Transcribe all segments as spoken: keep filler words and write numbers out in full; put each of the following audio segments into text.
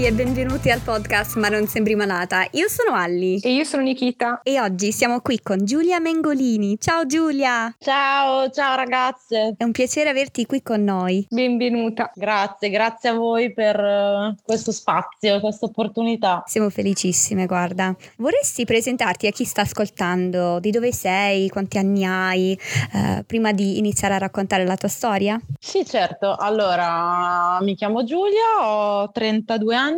tutti e benvenuti al podcast Ma non sembri malata. Io sono Alli. E io sono Nikita. E oggi siamo qui con Giulia Mengolini. Ciao Giulia! Ciao, ciao ragazze! È un piacere averti qui con noi. Benvenuta. Grazie, grazie a voi per questo spazio, questa opportunità. Siamo felicissime, guarda. Vorresti presentarti a chi sta ascoltando? Di dove sei? Quanti anni hai? Eh, prima di iniziare a raccontare la tua storia? Sì, certo. Allora, mi chiamo Giulia, ho trentadue anni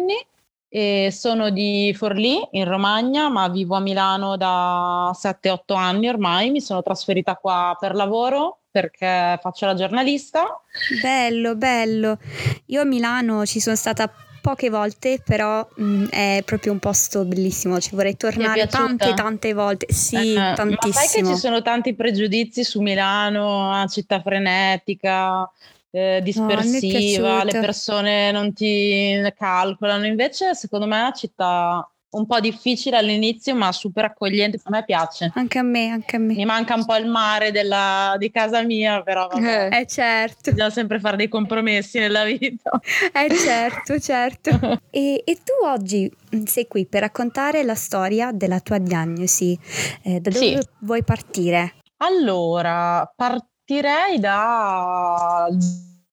e sono di Forlì in Romagna, ma vivo a Milano da sette otto anni ormai. Mi sono trasferita qua per lavoro perché faccio la giornalista. Bello, bello. Io a Milano ci sono stata poche volte, però mh, è proprio un posto bellissimo, ci vorrei tornare tante tante volte. Sì, eh, tantissimo. Ma sai che ci sono tanti pregiudizi su Milano, città frenetica, Eh, dispersiva, oh, le persone non ti calcolano. Invece secondo me è una città un po' difficile all'inizio ma super accogliente, a me piace. Anche a me, anche a me. Mi manca un po' il mare della, di casa mia, però vabbè. Eh certo. Bisogna sempre fare dei compromessi nella vita. Eh certo, certo. e, e tu oggi sei qui per raccontare la storia della tua diagnosi. Eh, da dove sì. vuoi partire? Allora, partiamo direi da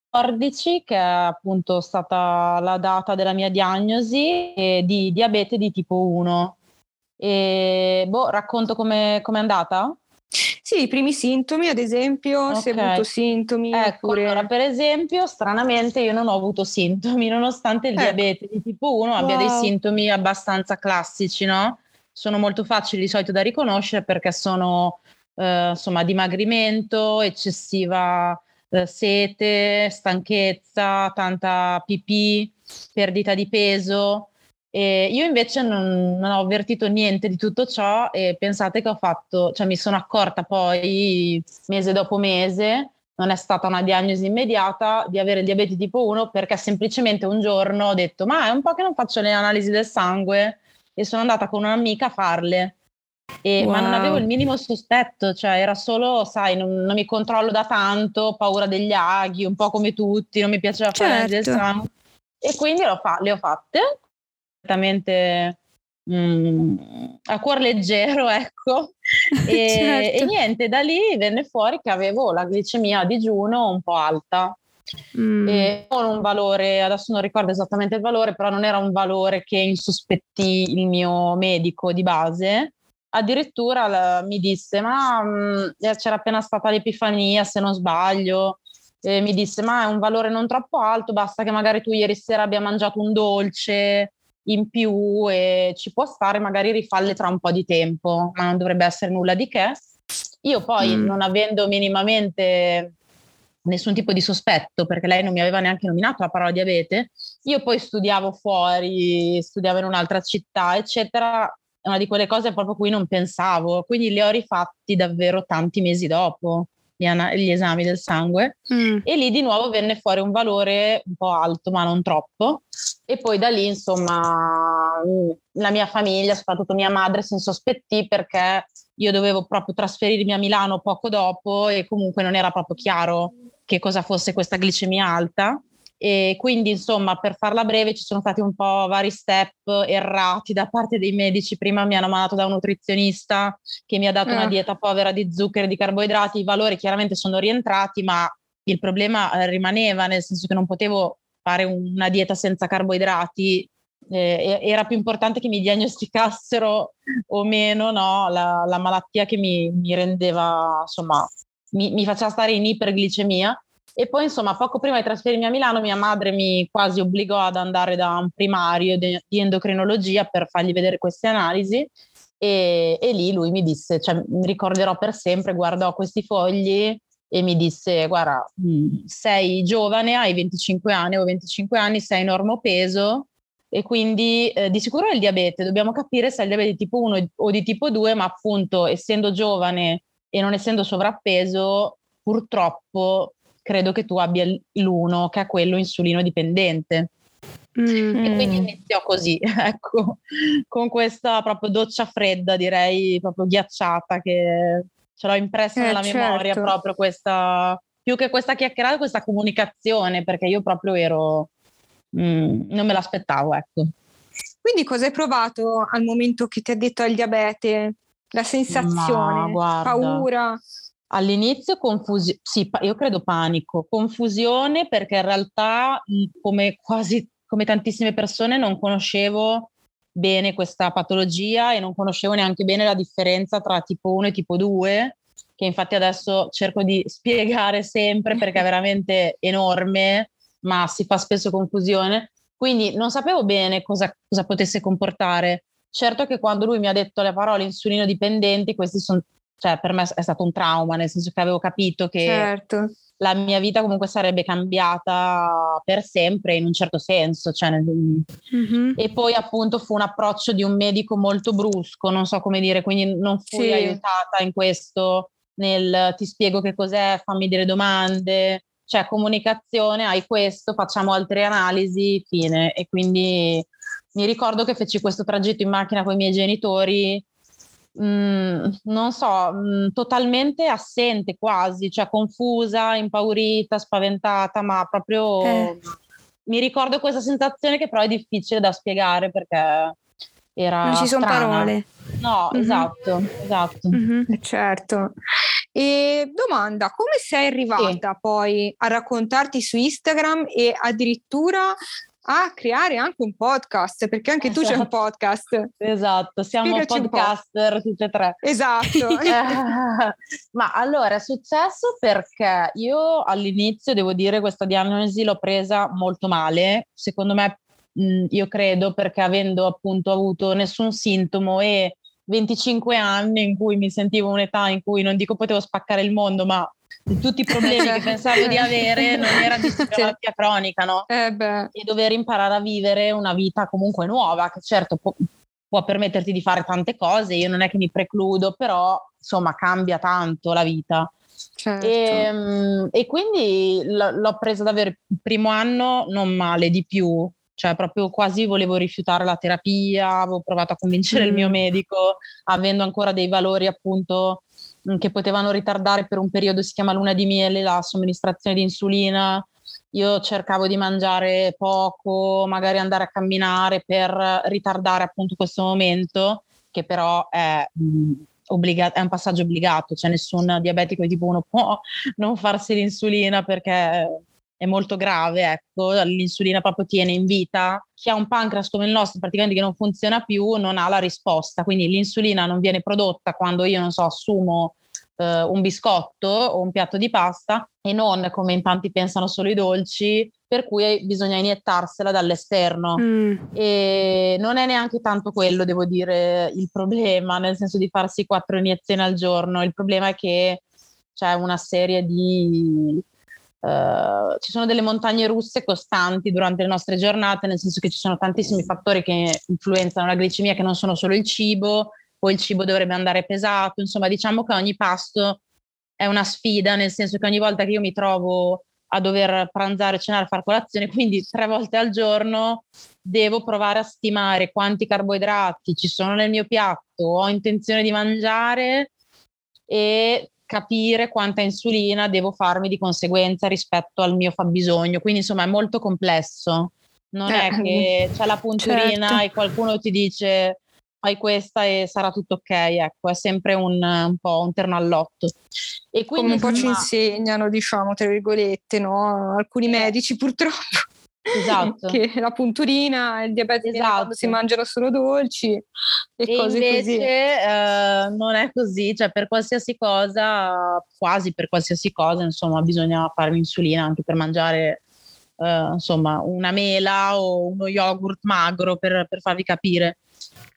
quattordici, che è appunto stata la data della mia diagnosi eh, di diabete di tipo uno. E boh, racconto come è andata? Sì, i primi sintomi, ad esempio, okay. Se hai avuto sintomi. Ecco, oppure... allora, per esempio, stranamente io non ho avuto sintomi, nonostante il ecco. diabete di tipo uno wow. abbia dei sintomi abbastanza classici, no? Sono molto facili di solito da riconoscere perché sono... Uh, insomma dimagrimento, eccessiva uh, sete, stanchezza, tanta pipì, perdita di peso. E io invece non, non ho avvertito niente di tutto ciò e pensate che ho fatto, cioè mi sono accorta poi mese dopo mese, non è stata una diagnosi immediata, di avere il diabete tipo uno perché semplicemente un giorno ho detto ma è un po' che non faccio le analisi del sangue e sono andata con un'amica a farle. E, wow. Ma non avevo il minimo sospetto, cioè era solo, sai, non, non mi controllo da tanto, paura degli aghi, un po' come tutti, non mi piaceva certo. fare del sangue. E quindi l'ho fa- le ho fatte, completamente mm, a cuor leggero, ecco. E, certo. e niente, da lì venne fuori che avevo la glicemia a digiuno un po' alta. Mm. E con un valore, adesso non ricordo esattamente il valore, però non era un valore che insospettì il mio medico di base. Addirittura la, mi disse ma mh, c'era appena stata l'epifania se non sbaglio e mi disse ma è un valore non troppo alto, basta che magari tu ieri sera abbia mangiato un dolce in più e ci può stare, magari rifalle tra un po' di tempo, ma non dovrebbe essere nulla di che. Io poi mm. non avendo minimamente nessun tipo di sospetto, perché lei non mi aveva neanche nominato la parola diabete, io poi studiavo fuori, studiavo in un'altra città eccetera. È una di quelle cose proprio cui non pensavo, quindi li ho rifatti davvero tanti mesi dopo gli, ana- gli esami del sangue mm. e lì di nuovo venne fuori un valore un po' alto ma non troppo e poi da lì insomma la mia famiglia, soprattutto mia madre, si insospettì perché io dovevo proprio trasferirmi a Milano poco dopo e comunque non era proprio chiaro che cosa fosse questa glicemia alta. E quindi insomma per farla breve ci sono stati un po' vari step errati da parte dei medici. Prima mi hanno mandato da un nutrizionista che mi ha dato eh. una dieta povera di zuccheri, di carboidrati, i valori chiaramente sono rientrati ma il problema rimaneva, nel senso che non potevo fare una dieta senza carboidrati, eh, era più importante che mi diagnosticassero o meno, no, la, la malattia che mi, mi rendeva insomma mi, mi faceva stare in iperglicemia. E poi insomma poco prima di trasferirmi a Milano mia madre mi quasi obbligò ad andare da un primario di endocrinologia per fargli vedere queste analisi e, e lì lui mi disse, cioè mi ricorderò per sempre, guardò questi fogli e mi disse guarda sei giovane, hai venticinque anni, ho venticinque anni, sei normopeso e quindi eh, di sicuro è il diabete, dobbiamo capire se è il diabete di tipo uno o di tipo due, ma appunto essendo giovane e non essendo sovrappeso purtroppo credo che tu abbia l'uno, che è quello insulino dipendente. Mm. E quindi iniziò così, ecco, con questa proprio doccia fredda, direi, proprio ghiacciata, che ce l'ho impressa eh, nella certo. memoria, proprio questa, più che questa chiacchierata, questa comunicazione, perché io proprio ero mh, non me l'aspettavo, ecco. Quindi cosa hai provato al momento che ti ha detto al diabete? La sensazione, Ma, guarda, paura? All'inizio confusione, sì, io credo panico, confusione, perché in realtà come quasi come tantissime persone non conoscevo bene questa patologia e non conoscevo neanche bene la differenza tra tipo uno e tipo due, che infatti adesso cerco di spiegare sempre perché è veramente enorme, ma si fa spesso confusione. Quindi non sapevo bene cosa, cosa potesse comportare. Certo che quando lui mi ha detto le parole insulino dipendenti, questi sono, cioè per me è stato un trauma, nel senso che avevo capito che certo. la mia vita comunque sarebbe cambiata per sempre in un certo senso, cioè nel... mm-hmm. E poi appunto fu un approccio di un medico molto brusco, non so come dire, quindi non fui sì. aiutata in questo, nel ti spiego che cos'è, fammi delle domande, cioè comunicazione, hai questo, facciamo altre analisi, fine. E quindi mi ricordo che feci questo tragitto in macchina con i miei genitori, Mm, non so, mm, totalmente assente quasi, cioè confusa, impaurita, spaventata, ma proprio eh. mi ricordo questa sensazione che però è difficile da spiegare perché era non ci sono parole. No, mm-hmm. esatto, esatto. Mm-hmm, certo. E domanda, come sei arrivata sì. poi a raccontarti su Instagram e addirittura a creare anche un podcast, perché anche esatto. tu c'è un podcast. Esatto, siamo podcaster po'. tutte e tre. Esatto. Ma allora è successo perché io all'inizio, devo dire, questa diagnosi l'ho presa molto male, secondo me, mh, io credo perché avendo appunto avuto nessun sintomo e venticinque anni in cui mi sentivo un'età in cui non dico potevo spaccare il mondo, ma tutti i problemi che pensavo di avere non era di malattia cronica, no? Eh beh. E dover imparare a vivere una vita comunque nuova, che certo può, può permetterti di fare tante cose, io non è che mi precludo, però insomma cambia tanto la vita. Certo. E, e quindi l'ho presa davvero il primo anno non male, di più, cioè proprio quasi volevo rifiutare la terapia, avevo provato a convincere mm. il mio medico, avendo ancora dei valori appunto che potevano ritardare per un periodo, si chiama luna di miele, la somministrazione di insulina. Io cercavo di mangiare poco, magari andare a camminare per ritardare appunto questo momento, che però è, mh, obbliga- è un passaggio obbligato, cioè nessun diabetico di tipo uno può non farsi l'insulina perché è molto grave, ecco, l'insulina proprio tiene in vita. Chi ha un pancreas come il nostro, praticamente che non funziona più, non ha la risposta, quindi l'insulina non viene prodotta quando io, non so, assumo eh, un biscotto o un piatto di pasta, e non, come in tanti pensano, solo i dolci, per cui bisogna iniettarsela dall'esterno. Mm. E non è neanche tanto quello, devo dire, il problema, nel senso di farsi quattro iniezioni al giorno. Il problema è che c'è una serie di... Uh, ci sono delle montagne russe costanti durante le nostre giornate, nel senso che ci sono tantissimi fattori che influenzano la glicemia, che non sono solo il cibo, poi il cibo dovrebbe andare pesato, insomma diciamo che ogni pasto è una sfida, nel senso che ogni volta che io mi trovo a dover pranzare, cenare, far colazione, quindi tre volte al giorno devo provare a stimare quanti carboidrati ci sono nel mio piatto, ho intenzione di mangiare e capire quanta insulina devo farmi di conseguenza rispetto al mio fabbisogno. Quindi insomma è molto complesso, non eh, è che c'è la punturina certo. e qualcuno ti dice fai questa e sarà tutto ok, ecco, è sempre un, un po' un terno all'otto. E quindi, come un po' insomma, ci insegnano, diciamo, tra virgolette, no? Alcuni medici purtroppo. Esatto. Che la punturina, il diabete esatto. quando si mangiano solo dolci e, e cose invece, così. Eh, non è così, cioè per qualsiasi cosa, quasi per qualsiasi cosa, insomma, bisogna fare l'insulina anche per mangiare eh, insomma, una mela o uno yogurt magro, per, per farvi capire.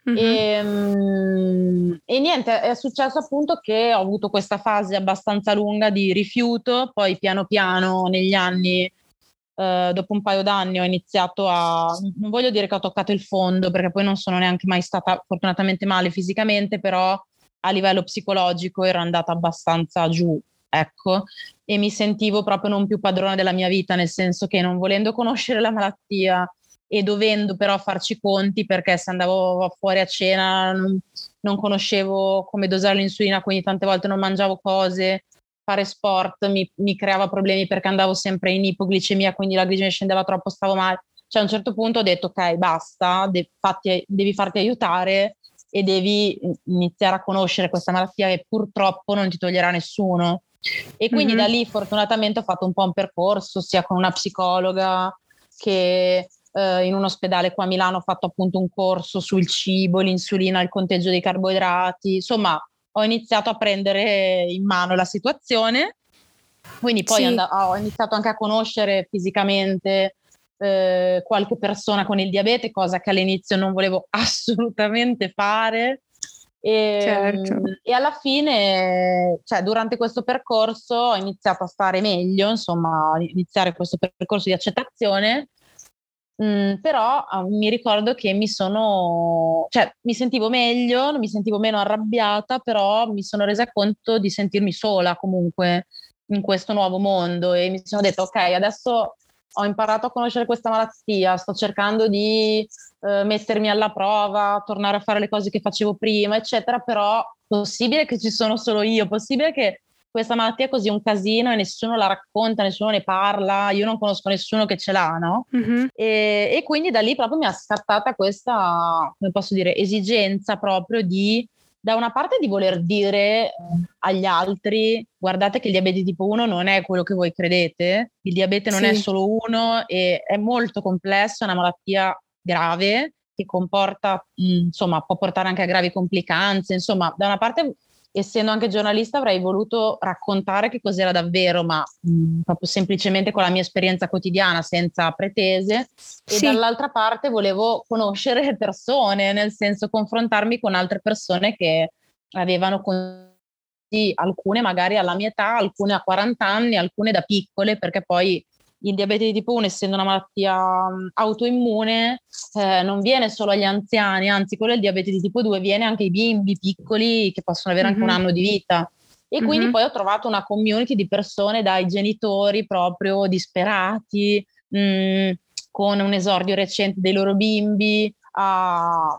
Mm-hmm. E, e niente, è successo appunto che ho avuto questa fase abbastanza lunga di rifiuto, poi piano piano negli anni Uh, dopo un paio d'anni ho iniziato a, non voglio dire che ho toccato il fondo perché poi non sono neanche mai stata fortunatamente male fisicamente, però a livello psicologico ero andata abbastanza giù, ecco, e mi sentivo proprio non più padrona della mia vita, nel senso che non volendo conoscere la malattia e dovendo però farci conti, perché se andavo fuori a cena non, non conoscevo come dosare l'insulina, quindi tante volte non mangiavo cose. Fare sport mi, mi creava problemi perché andavo sempre in ipoglicemia, quindi la glicemia scendeva troppo, stavo male, cioè a un certo punto ho detto ok, basta, de- fatti, devi farti aiutare e devi iniziare a conoscere questa malattia che purtroppo non ti toglierà nessuno. E quindi mm-hmm. da lì fortunatamente ho fatto un po' un percorso sia con una psicologa che eh, in un ospedale qua a Milano ho fatto appunto un corso sul cibo, l'insulina, il conteggio dei carboidrati, insomma ho iniziato a prendere in mano la situazione, quindi poi sì. and- ho iniziato anche a conoscere fisicamente eh, qualche persona con il diabete, cosa che all'inizio non volevo assolutamente fare. E, certo. e alla fine, cioè durante questo percorso ho iniziato a stare meglio, insomma, iniziare questo percorso di accettazione, mh, però mi ricordo che mi sono, cioè mi sentivo meglio, mi sentivo meno arrabbiata, però mi sono resa conto di sentirmi sola comunque in questo nuovo mondo e mi sono detta ok, adesso ho imparato a conoscere questa malattia, sto cercando di mettermi alla prova, tornare a fare le cose che facevo prima, eccetera, però possibile che ci sono solo io, possibile che questa malattia è così un casino e nessuno la racconta, nessuno ne parla, io non conosco nessuno che ce l'ha, no? Mm-hmm. E, e quindi da lì proprio mi è scattata questa, come posso dire, esigenza proprio di, da una parte di voler dire agli altri guardate che il diabete tipo uno non è quello che voi credete, il diabete non sì. è solo uno e è molto complesso, è una malattia grave che comporta, insomma, può portare anche a gravi complicanze, insomma, da una parte essendo anche giornalista avrei voluto raccontare che cos'era davvero, ma mh, proprio semplicemente con la mia esperienza quotidiana senza pretese e sì. dall'altra parte volevo conoscere persone, nel senso confrontarmi con altre persone che avevano con... alcune magari alla mia età, alcune a quaranta anni, alcune da piccole, perché poi il diabete di tipo uno, essendo una malattia autoimmune, eh, non viene solo agli anziani, anzi quello del diabete di tipo due viene anche ai bimbi piccoli che possono avere mm-hmm. anche un anno di vita. E mm-hmm. quindi poi ho trovato una community di persone, dai genitori proprio disperati, mh, con un esordio recente dei loro bimbi, a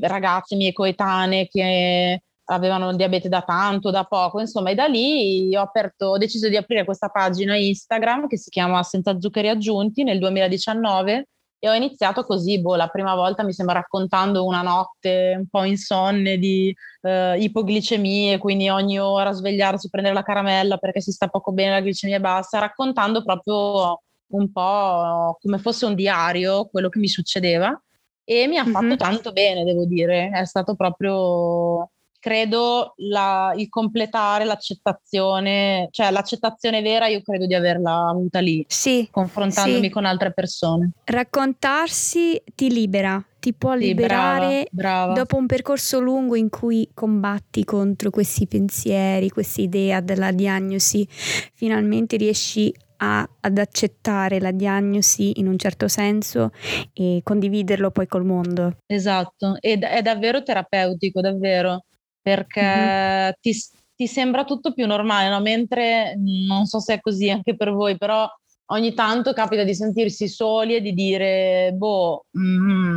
ragazze mie coetanee che avevano il diabete da tanto, da poco, insomma, e da lì ho aperto, ho deciso di aprire questa pagina Instagram che si chiama Senza Zuccheri Aggiunti nel duemiladiciannove e ho iniziato così, boh, la prima volta mi sembra raccontando una notte un po' insonne di eh, ipoglicemie, quindi ogni ora svegliarsi, prendere la caramella perché si sta poco bene, la glicemia è bassa, raccontando proprio un po' come fosse un diario quello che mi succedeva e mi ha mm-hmm. fatto tanto bene, devo dire, è stato proprio... credo la, il completare l'accettazione, cioè l'accettazione vera io credo di averla avuta lì, sì, confrontandomi sì. con altre persone. Raccontarsi ti libera, ti può sì, liberare brava, brava. Dopo un percorso lungo in cui combatti contro questi pensieri, questa idea della diagnosi, finalmente riesci a, ad accettare la diagnosi in un certo senso e condividerlo poi col mondo. Esatto, è, è davvero terapeutico, davvero. Perché mm-hmm. ti, ti sembra tutto più normale, no? Mentre non so se è così anche per voi, però ogni tanto capita di sentirsi soli e di dire boh, mm,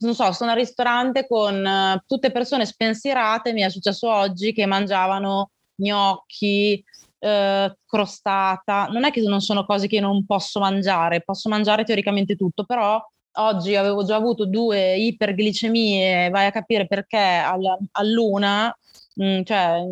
non so, sono al ristorante con tutte persone spensierate, mi è successo oggi che mangiavano gnocchi, eh, crostata, non è che non sono cose che non posso mangiare, posso mangiare teoricamente tutto, però oggi avevo già avuto due iperglicemie, vai a capire perché alla, all'una, mh, cioè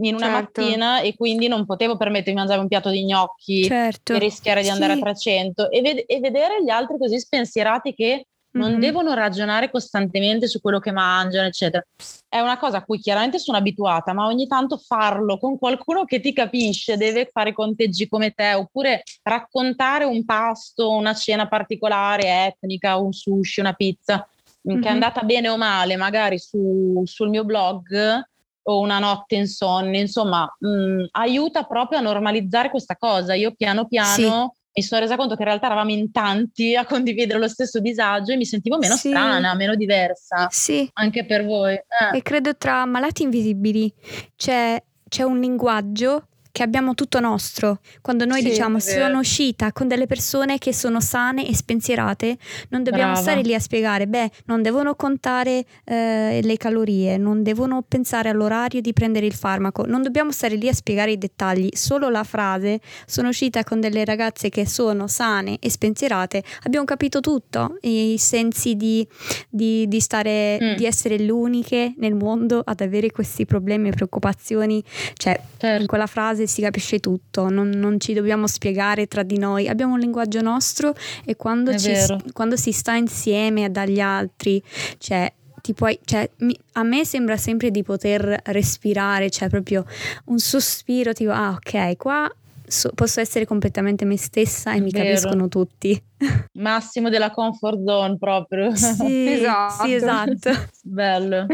in una certo. mattina, e quindi non potevo permettermi di mangiare un piatto di gnocchi certo. e rischiare di andare sì. a trecento e, ved- e vedere gli altri così spensierati che non mm-hmm. devono ragionare costantemente su quello che mangiano, eccetera. È una cosa a cui chiaramente sono abituata, ma ogni tanto farlo con qualcuno che ti capisce, deve fare conteggi come te, oppure raccontare un pasto, una cena particolare, etnica, un sushi, una pizza, mm-hmm. che è andata bene o male, magari su, sul mio blog o una notte insonne, insomma, mh, aiuta proprio a normalizzare questa cosa. Io piano piano... Sì. Mi sono resa conto che in realtà eravamo in tanti a condividere lo stesso disagio e mi sentivo meno sì. strana, meno diversa. Sì. Anche per voi. Eh. E credo tra malati invisibili c'è, c'è un linguaggio che abbiamo tutto nostro. Quando noi sì, diciamo sono uscita con delle persone che sono sane e spensierate, non dobbiamo Brava. stare lì a spiegare, beh, non devono contare eh, le calorie, non devono pensare all'orario di prendere il farmaco, non dobbiamo stare lì a spiegare i dettagli, solo la frase sono uscita con delle ragazze che sono sane e spensierate, abbiamo capito tutto, i sensi di, di, di stare mm. di essere le uniche nel mondo ad avere questi problemi e preoccupazioni, cioè certo. in quella frase si capisce tutto, non, non ci dobbiamo spiegare tra di noi, abbiamo un linguaggio nostro e quando, ci, quando si sta insieme dagli altri, cioè, ti puoi, cioè mi, a me sembra sempre di poter respirare, cioè proprio un sospiro tipo ah ok, qua so, posso essere completamente me stessa e mi Vero. capiscono tutti. Massimo della comfort zone proprio. Sì, esatto. Sì, esatto. Bello,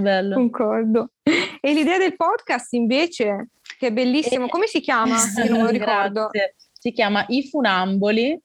bello. Concordo. E l'idea del podcast invece, che è bellissimo, come si chiama? Io non lo ricordo. Grazie. Si chiama I Funamboli, I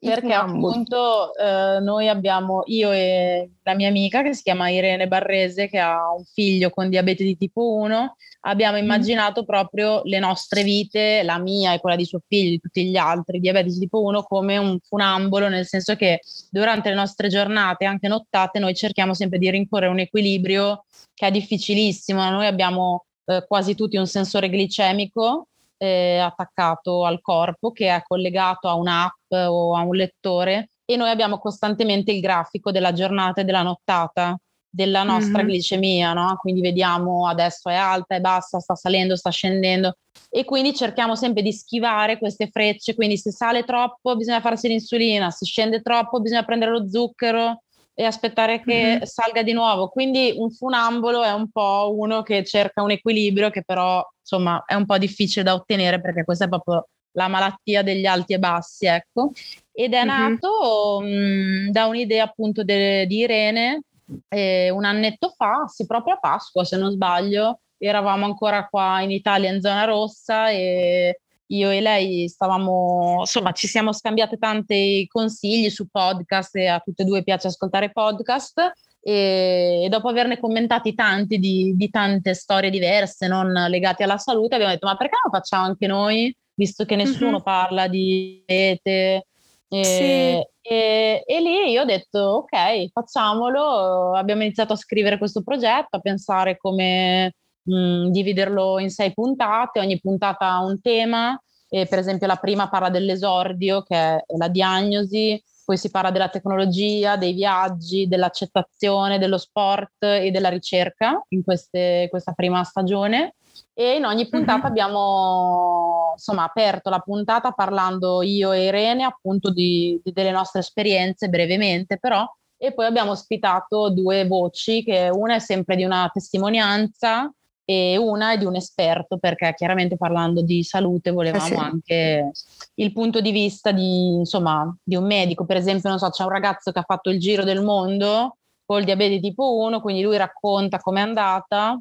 perché funamboli. appunto eh, noi abbiamo, io e la mia amica che si chiama Irene Barrese, che ha un figlio con diabete di tipo uno, abbiamo immaginato mm. proprio le nostre vite, la mia e quella di suo figlio, di tutti gli altri diabetici tipo uno, come un funambolo, nel senso che durante le nostre giornate, anche nottate, noi cerchiamo sempre di rincorrere un equilibrio che è difficilissimo. Noi abbiamo eh, quasi tutti un sensore glicemico eh, attaccato al corpo, che è collegato a un'app o a un lettore, e noi abbiamo costantemente il grafico della giornata e della nottata della nostra mm-hmm. glicemia, no? Quindi vediamo adesso è alta, è bassa, sta salendo, sta scendendo, e quindi cerchiamo sempre di schivare queste frecce, quindi se sale troppo bisogna farsi l'insulina, se scende troppo bisogna prendere lo zucchero e aspettare che mm-hmm. salga di nuovo. Quindi un funambolo è un po' uno che cerca un equilibrio, che però insomma è un po' difficile da ottenere, perché questa è proprio la malattia degli alti e bassi, ecco. Ed è nato mm-hmm. mh, da un'idea appunto de- di Irene. E un annetto fa, sì, proprio a Pasqua se non sbaglio, eravamo ancora qua in Italia in zona rossa, e io e lei stavamo, insomma ci siamo scambiate tanti consigli su podcast, e a tutte e due piace ascoltare podcast, e, e dopo averne commentati tanti di, di tante storie diverse non legate alla salute, abbiamo detto ma perché non facciamo anche noi, visto che nessuno mm-hmm. parla di diete. E, sì. e, e lì io ho detto ok, facciamolo. Abbiamo iniziato a scrivere questo progetto, a pensare come mh, dividerlo in sei puntate, ogni puntata ha un tema, e per esempio la prima parla dell'esordio, che è la diagnosi, poi si parla della tecnologia, dei viaggi, dell'accettazione, dello sport e della ricerca in queste, questa prima stagione. E in ogni puntata uh-huh. abbiamo insomma aperto la puntata parlando io e Irene appunto di, di delle nostre esperienze brevemente però, e poi abbiamo ospitato due voci, che una è sempre di una testimonianza e una è di un esperto, perché chiaramente parlando di salute volevamo eh sì. anche il punto di vista di, insomma, di un medico. Per esempio, non so, c'è un ragazzo che ha fatto il giro del mondo col diabete tipo uno, quindi lui racconta com'è andata.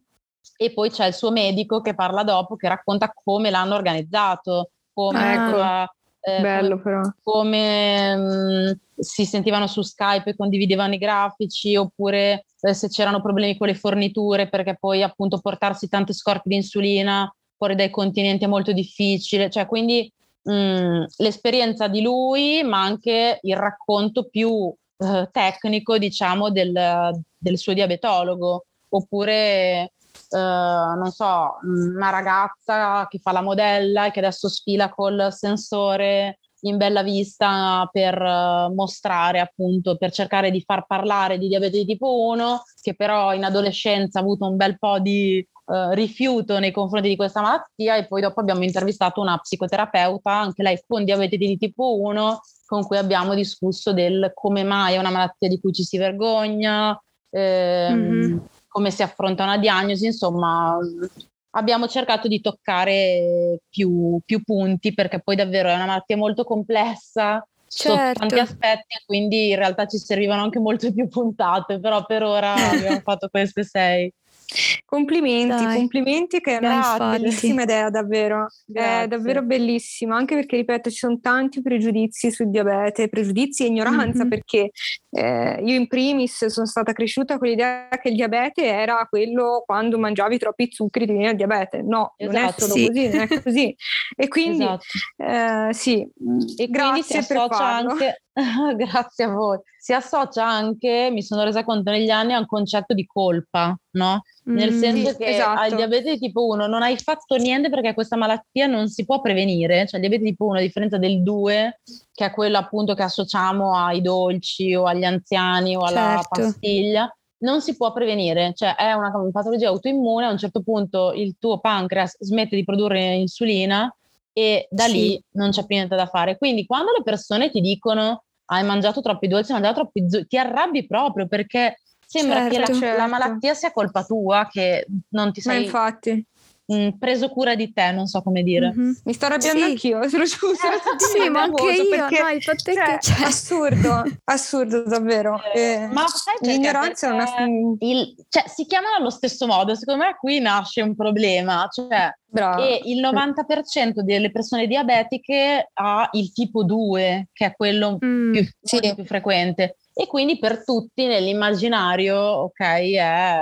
E poi c'è il suo medico che parla dopo, che racconta come l'hanno organizzato, come, ah, ecco. eh, Bello, come, però. come mh, si sentivano su Skype e condividevano i grafici, oppure eh, se c'erano problemi con le forniture, perché poi appunto portarsi tante scorte di insulina fuori dai continenti è molto difficile. Cioè, quindi mh, l'esperienza di lui, ma anche il racconto più eh, tecnico, diciamo, del, del suo diabetologo, oppure... Uh, non so, una ragazza che fa la modella e che adesso sfila col sensore in bella vista per uh, mostrare appunto, per cercare di far parlare di diabete di tipo uno, che però in adolescenza ha avuto un bel po' di uh, rifiuto nei confronti di questa malattia. E poi dopo abbiamo intervistato una psicoterapeuta, anche lei con diabete di tipo uno, con cui abbiamo discusso del come mai è una malattia di cui ci si vergogna, ehm, mm-hmm. come si affronta una diagnosi. Insomma, abbiamo cercato di toccare più, più punti, perché poi davvero è una malattia molto complessa, certo. sotto tanti aspetti, quindi in realtà ci servivano anche molte più puntate, però per ora abbiamo fatto queste sei. Complimenti, Dai. complimenti, che è una bellissima idea, davvero. Grazie. È davvero bellissima, anche perché, ripeto, ci sono tanti pregiudizi sul diabete, pregiudizi e ignoranza, mm-hmm. perché eh, io in primis sono stata cresciuta con l'idea che il diabete era quello quando mangiavi troppi zuccheri ti veniva il diabete. No, esatto, non è solo sì. così, non è così. E quindi esatto. eh, sì, e grazie per farlo. Anche... Grazie a voi. Si associa anche, mi sono resa conto negli anni, a un concetto di colpa, no? Mm, Nel senso sì, che esatto. al diabete tipo uno non hai fatto niente perché questa malattia non si può prevenire, cioè il diabete tipo uno, a differenza del due, che è quello appunto che associamo ai dolci o agli anziani o alla certo. pastiglia, non si può prevenire, cioè è una patologia autoimmune, a un certo punto il tuo pancreas smette di produrre insulina e da sì. lì non c'è più niente da fare. Quindi quando le persone ti dicono hai mangiato troppi dolci, hai mangiato troppi zuccheri, ti arrabbi proprio perché sembra certo, che la, certo. la malattia sia colpa tua, che non ti sei infatti. Mh, preso cura di te, non so come dire. Mm-hmm. Mi sto arrabbiando sì. anch'io, se lo scuso. Eh, sì, ma anche io, perché, no, il fatto è cioè, che c'è. Assurdo, assurdo davvero. Eh, ma sai perché? L'ignoranza perché è una... il, cioè, si chiamano allo stesso modo, secondo me qui nasce un problema, cioè Bravo. E il novanta per cento delle persone diabetiche ha il tipo due, che è quello mm, più, sì. più frequente, e quindi per tutti nell'immaginario, ok, è...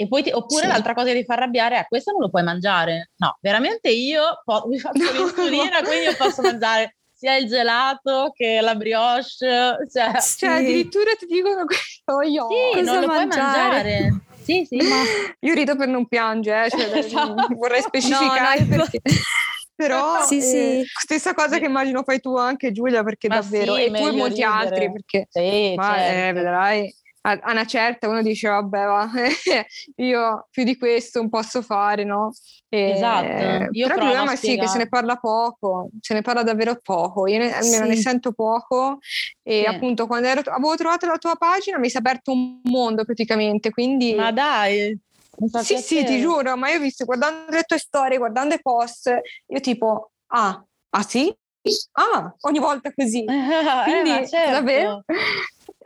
E poi ti, oppure sì. l'altra cosa che ti fa arrabbiare è questo non lo puoi mangiare. No, veramente io po- mi faccio no. l'insulina, quindi io posso mangiare sia il gelato che la brioche. Cioè, sì. cioè addirittura ti dicono questo io. Sì, cosa non lo mangiare? puoi mangiare. Sì, sì, ma... Io rido per non piangere, eh, cioè, esatto. vorrei specificare no, no, perché... Però sì, eh, sì. stessa cosa sì. che immagino fai tu anche, Giulia, perché ma davvero, sì, e tu e molti ridere. altri, perché sì, ma certo. eh, vedrai... a una certa uno dice vabbè va, io più di questo non posso fare, no? E, esatto. Io però il problema è sì che se ne parla poco, se ne parla davvero poco, io ne, sì. ne sento poco e sì. appunto quando ero, avevo trovato la tua pagina mi si è aperto un mondo praticamente, quindi... Ma dai! Sì sì, ti giuro, ma io ho visto, guardando le tue storie, guardando i post, io tipo, ah, ah sì? Ah, ogni volta così, quindi eh, certo. davvero...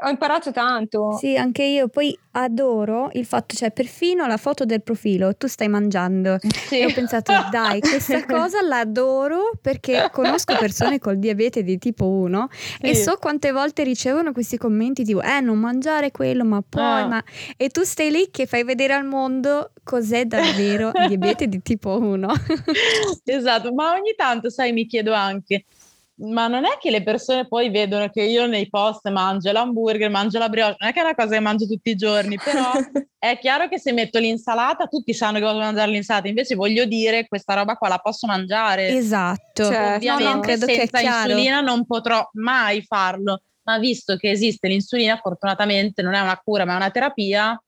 Ho imparato tanto. Sì, anche io. Poi adoro il fatto, cioè perfino la foto del profilo, tu stai mangiando. Sì. E ho pensato, dai, questa cosa l'adoro perché conosco persone col diabete di tipo uno sì. e so quante volte ricevono questi commenti tipo, eh, non mangiare quello, ma poi, ah. ma... E tu stai lì che fai vedere al mondo cos'è davvero il diabete di tipo uno. Esatto, ma ogni tanto, sai, mi chiedo anche... Ma non è che le persone poi vedono che io nei post mangio l'hamburger, mangio la brioche, non è che è una cosa che mangio tutti i giorni, però è chiaro che se metto l'insalata tutti sanno che posso mangiare l'insalata, invece voglio dire questa roba qua la posso mangiare. Esatto. Cioè, ovviamente no, no, credo senza che insulina non potrò mai farlo, ma visto che esiste l'insulina, fortunatamente non è una cura ma è una terapia,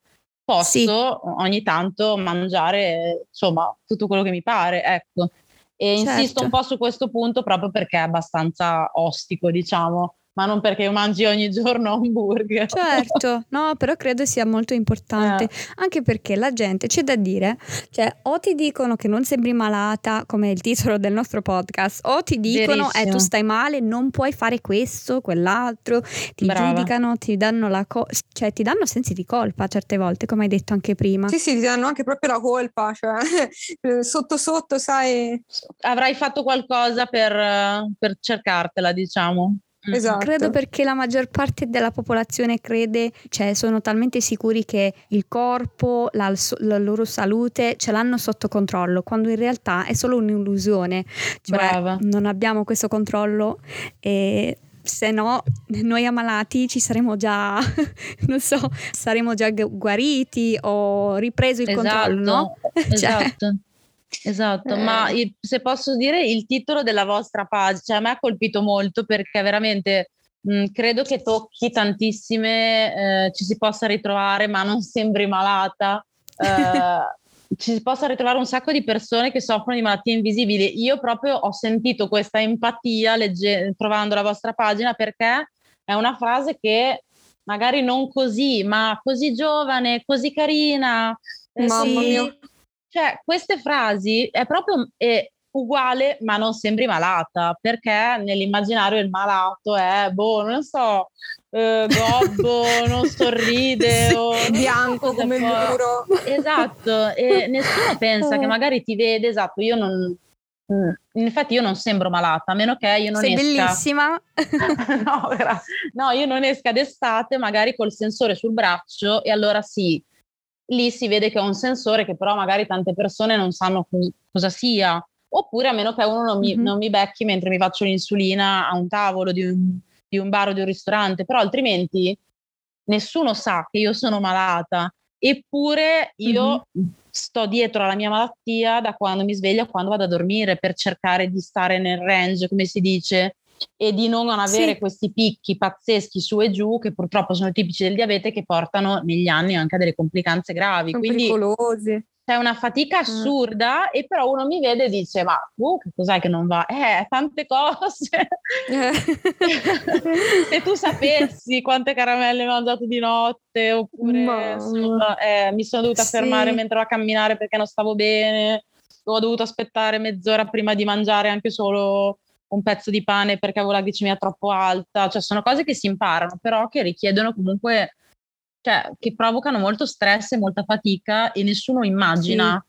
posso sì. ogni tanto mangiare insomma tutto quello che mi pare, ecco. E certo. insisto un po' su questo punto proprio perché è abbastanza ostico, diciamo, ma non perché mangi ogni giorno hamburger. Certo, no, però credo sia molto importante, eh. anche perché la gente, c'è da dire, cioè o ti dicono che non sembri malata, come è il titolo del nostro podcast, o ti dicono eh, tu stai male, non puoi fare questo, quell'altro, ti Brava. giudicano, ti danno la co- cioè ti danno sensi di colpa certe volte, come hai detto anche prima. Sì, sì, ti danno anche proprio la colpa, cioè sotto sotto, sai, avrai fatto qualcosa per, per cercartela, diciamo. Esatto. Credo perché la maggior parte della popolazione crede, cioè sono talmente sicuri che il corpo, la, la loro salute ce l'hanno sotto controllo, quando in realtà è solo un'illusione, cioè Brava. non abbiamo questo controllo e se no noi ammalati ci saremo già, non so, saremo già guariti o ripreso il esatto. controllo, no? Esatto. Cioè, Esatto, eh. ma il, se posso dire il titolo della vostra pagina, cioè, a me ha colpito molto perché veramente mh, credo che tocchi tantissime, eh, ci si possa ritrovare ma non sembri malata, eh, ci si possa ritrovare un sacco di persone che soffrono di malattie invisibili. Io proprio ho sentito questa empatia legge- trovando la vostra pagina perché è una frase che magari non così, ma così giovane, così carina, eh, mamma sì. mia. Cioè, queste frasi è proprio eh, uguale ma non sembri malata, perché nell'immaginario il malato è, boh, non so, eh, gobbo, non sorride, sì, o bianco so come il muro. Esatto, e nessuno pensa che magari ti vede, esatto, io non... Mm. Infatti io non sembro malata, a meno che io non sei esca bellissima. no, no, io non esca d'estate magari col sensore sul braccio, e allora sì, lì si vede che ho un sensore che però magari tante persone non sanno co- cosa sia, oppure a meno che uno non mi, mm-hmm. non mi becchi mentre mi faccio l'insulina a un tavolo di un, di un bar o di un ristorante, però altrimenti nessuno sa che io sono malata, eppure io... Mm-hmm. Sto dietro alla mia malattia da quando mi sveglio a quando vado a dormire, per cercare di stare nel range, come si dice, e di non avere sì. questi picchi pazzeschi su e giù che purtroppo sono tipici del diabete, che portano negli anni anche a delle complicanze gravi. Sono quindi pericolosi. C'è una fatica assurda, mm. e però uno mi vede e dice, ma uh, che cos'è che non va? Eh, tante cose. Se tu sapessi quante caramelle ho mangiato di notte, oppure no. sono, eh, mi sono dovuta sì. fermare mentre ero a camminare perché non stavo bene, ho dovuto aspettare mezz'ora prima di mangiare anche solo un pezzo di pane perché avevo la glicemia troppo alta. Cioè sono cose che si imparano, però che richiedono comunque... Cioè, che provocano molto stress e molta fatica, e nessuno immagina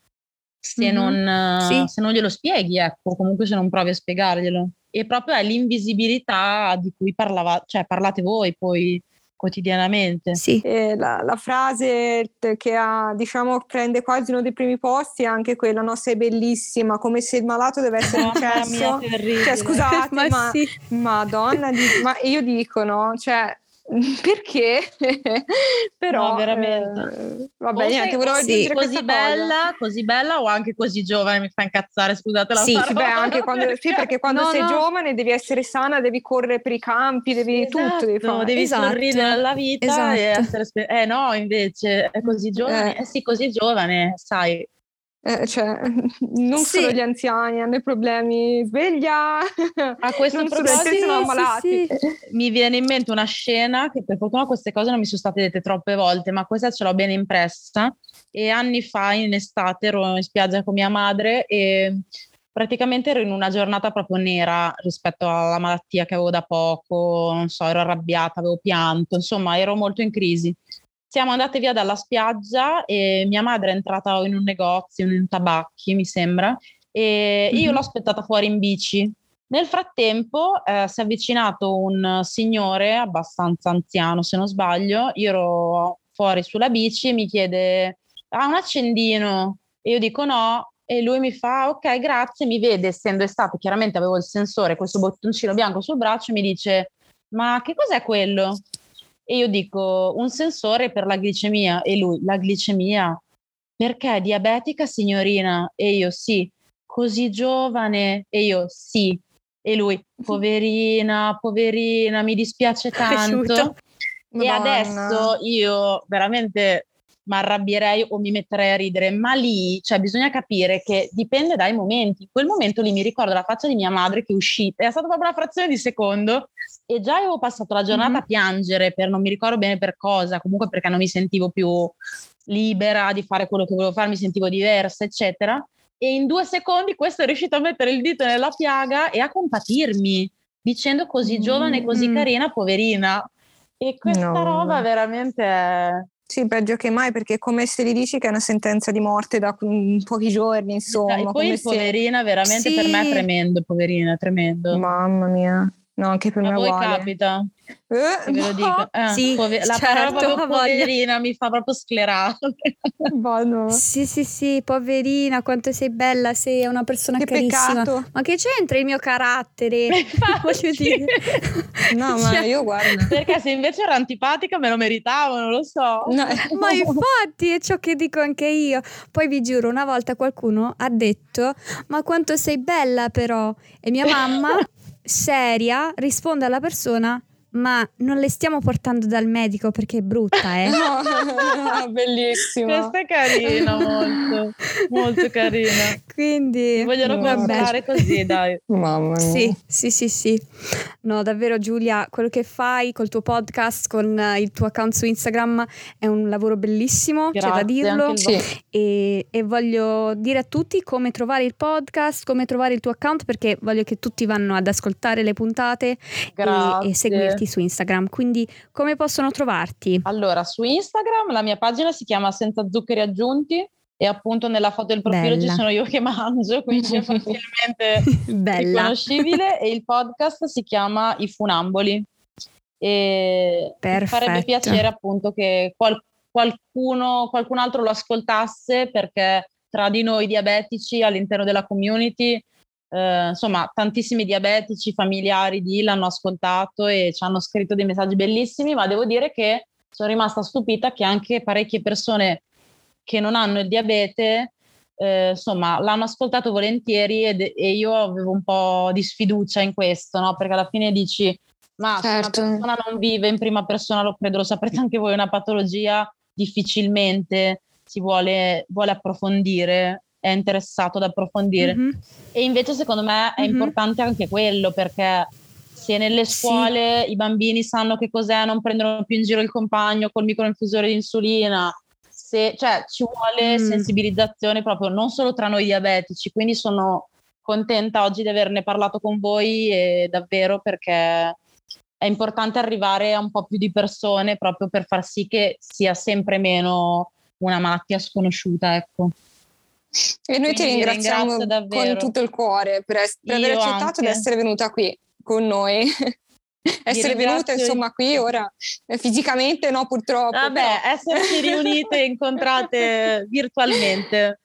sì. se, mm-hmm. non, sì. se non glielo spieghi, ecco, comunque se non provi a spiegarglielo. E proprio è l'invisibilità di cui parlava, cioè parlate voi poi quotidianamente. Sì, e la, la frase che ha, diciamo, prende quasi uno dei primi posti è anche quella, no, sei bellissima, come se il malato deve essere un cesso. Cioè, scusate, ma, ma sì. Madonna, di, ma io dico, no, cioè... perché però no, veramente eh, vabbè, niente, volevo sì, dire così bella cosa. Così bella o anche così giovane mi fa incazzare, scusate la sì, parola. Beh, anche quando, perché? Sì, perché quando no, sei no. giovane devi essere sana, devi correre per i campi, devi esatto, tutto devi, fare. Devi esatto. sorridere alla vita esatto. e essere spe- eh no invece è così giovane eh. Eh, sì così giovane sai Eh, cioè, non sì. solo gli anziani hanno i problemi, sveglia a questo non proposito sì, sono malati. Sì, sì. Mi viene in mente una scena che per fortuna queste cose non mi sono state dette troppe volte, ma questa ce l'ho bene impressa, e anni fa in estate ero in spiaggia con mia madre e praticamente ero in una giornata proprio nera rispetto alla malattia che avevo da poco, non so, ero arrabbiata, avevo pianto, insomma ero molto in crisi. Siamo andate via dalla spiaggia e mia madre è entrata in un negozio, in un tabacchi mi sembra, e io mm-hmm. l'ho aspettata fuori in bici. Nel frattempo eh, si è avvicinato un signore abbastanza anziano, se non sbaglio, io ero fuori sulla bici e mi chiede, ah, un accendino? E io dico no, e lui mi fa, ok, grazie, mi vede, essendo estate, chiaramente avevo il sensore, questo bottoncino bianco sul braccio, mi dice, ma che cos'è quello? E io dico, un sensore per la glicemia. E lui, la glicemia? Perché è diabetica, signorina? E io, sì. Così giovane? E io, sì. E lui, poverina, poverina, mi dispiace tanto. E adesso io veramente mi arrabbierei o mi metterei a ridere, ma lì, cioè, bisogna capire che dipende dai momenti. In quel momento lì mi ricordo la faccia di mia madre che è uscita, è stata proprio una frazione di secondo, e già avevo passato la giornata mm-hmm. a piangere per non mi ricordo bene per cosa, comunque perché non mi sentivo più libera di fare quello che volevo fare, mi sentivo diversa, eccetera, e in due secondi questo è riuscito a mettere il dito nella piaga e a compatirmi dicendo così mm-hmm. giovane, così carina, poverina. E questa no. roba veramente è... Sì, peggio che mai, perché è come se gli dici che è una sentenza di morte da pochi giorni, insomma. E poi come il se... poverina, veramente sì. per me è tremendo, poverina, tremendo. Mamma mia. No, anche per me è uguale. A voi capita? Eh, ve lo dico. Eh, sì, pover- la certo, parola poverina voglio. Mi fa proprio sclerare. Buono. Sì, sì, sì, poverina, quanto sei bella, sei una persona che carissima. Peccato. Ma che c'entra il mio carattere? Voglio dire. No, ma cioè, io guardo. Perché se invece ero antipatica me lo meritavo, non lo so. No. Ma infatti è ciò che dico anche io. Poi vi giuro, una volta qualcuno ha detto, ma quanto sei bella però. E mia mamma... seria risponde alla persona, ma non le stiamo portando dal medico perché è brutta, eh? No, no, bellissima. Questa è carina, molto, molto carina. Quindi vogliono guardare così, dai. Mamma mia. Sì, sì, sì, sì. No, davvero Giulia, quello che fai col tuo podcast, con il tuo account su Instagram è un lavoro bellissimo, grazie, c'è da dirlo. Sì. E, e voglio dire a tutti come trovare il podcast, come trovare il tuo account, perché voglio che tutti vanno ad ascoltare le puntate e, e seguirti su Instagram. Quindi come possono trovarti? Allora, su Instagram la mia pagina si chiama Senza Zuccheri Aggiunti e appunto nella foto del profilo bella. Ci sono io che mangio, quindi è facilmente riconoscibile. E il podcast si chiama I Funamboli e mi farebbe piacere appunto che qual- qualcuno qualcun altro lo ascoltasse, perché tra di noi diabetici all'interno della community Uh, insomma tantissimi diabetici familiari di l'hanno ascoltato e ci hanno scritto dei messaggi bellissimi, ma devo dire che sono rimasta stupita che anche parecchie persone che non hanno il diabete eh, insomma l'hanno ascoltato volentieri ed, e io avevo un po' di sfiducia in questo, no? Perché alla fine dici ma certo. Se una persona non vive in prima persona, lo credo, lo saprete anche voi, una patologia, difficilmente si vuole, vuole approfondire, è interessato ad approfondire. Mm-hmm. E invece secondo me è mm-hmm. importante anche quello, perché se nelle scuole sì. i bambini sanno che cos'è, non prendono più in giro il compagno col microinfusore di insulina, se, cioè ci vuole mm. sensibilizzazione proprio non solo tra noi diabetici, quindi sono contenta oggi di averne parlato con voi e davvero, perché è importante arrivare a un po' più di persone proprio per far sì che sia sempre meno una malattia sconosciuta, ecco. E noi quindi ti ringraziamo davvero con tutto il cuore per, es- per aver accettato di essere venuta qui con noi. Essere venuta insomma qui ora fisicamente no, purtroppo. Vabbè, però. Esserci riunite e incontrate virtualmente.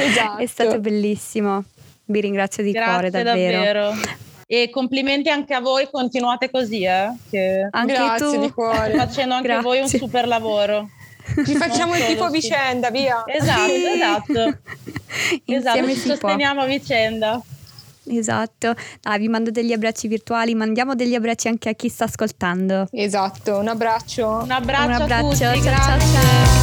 Esatto. È stato bellissimo. Vi ringrazio di grazie cuore davvero. davvero. E complimenti anche a voi, continuate così, eh? Che anche grazie tu. Di cuore. Facendo anche grazie. Voi un super lavoro. Ci facciamo non il tifo a vicenda, via. Esatto, sì. esatto. Esatto, ci sosteniamo a vicenda. Esatto. Ah, vi mando degli abbracci virtuali, mandiamo degli abbracci anche a chi sta ascoltando. Esatto, un abbraccio. Un abbraccio, un abbraccio a tutti, ciao, ciao, ciao.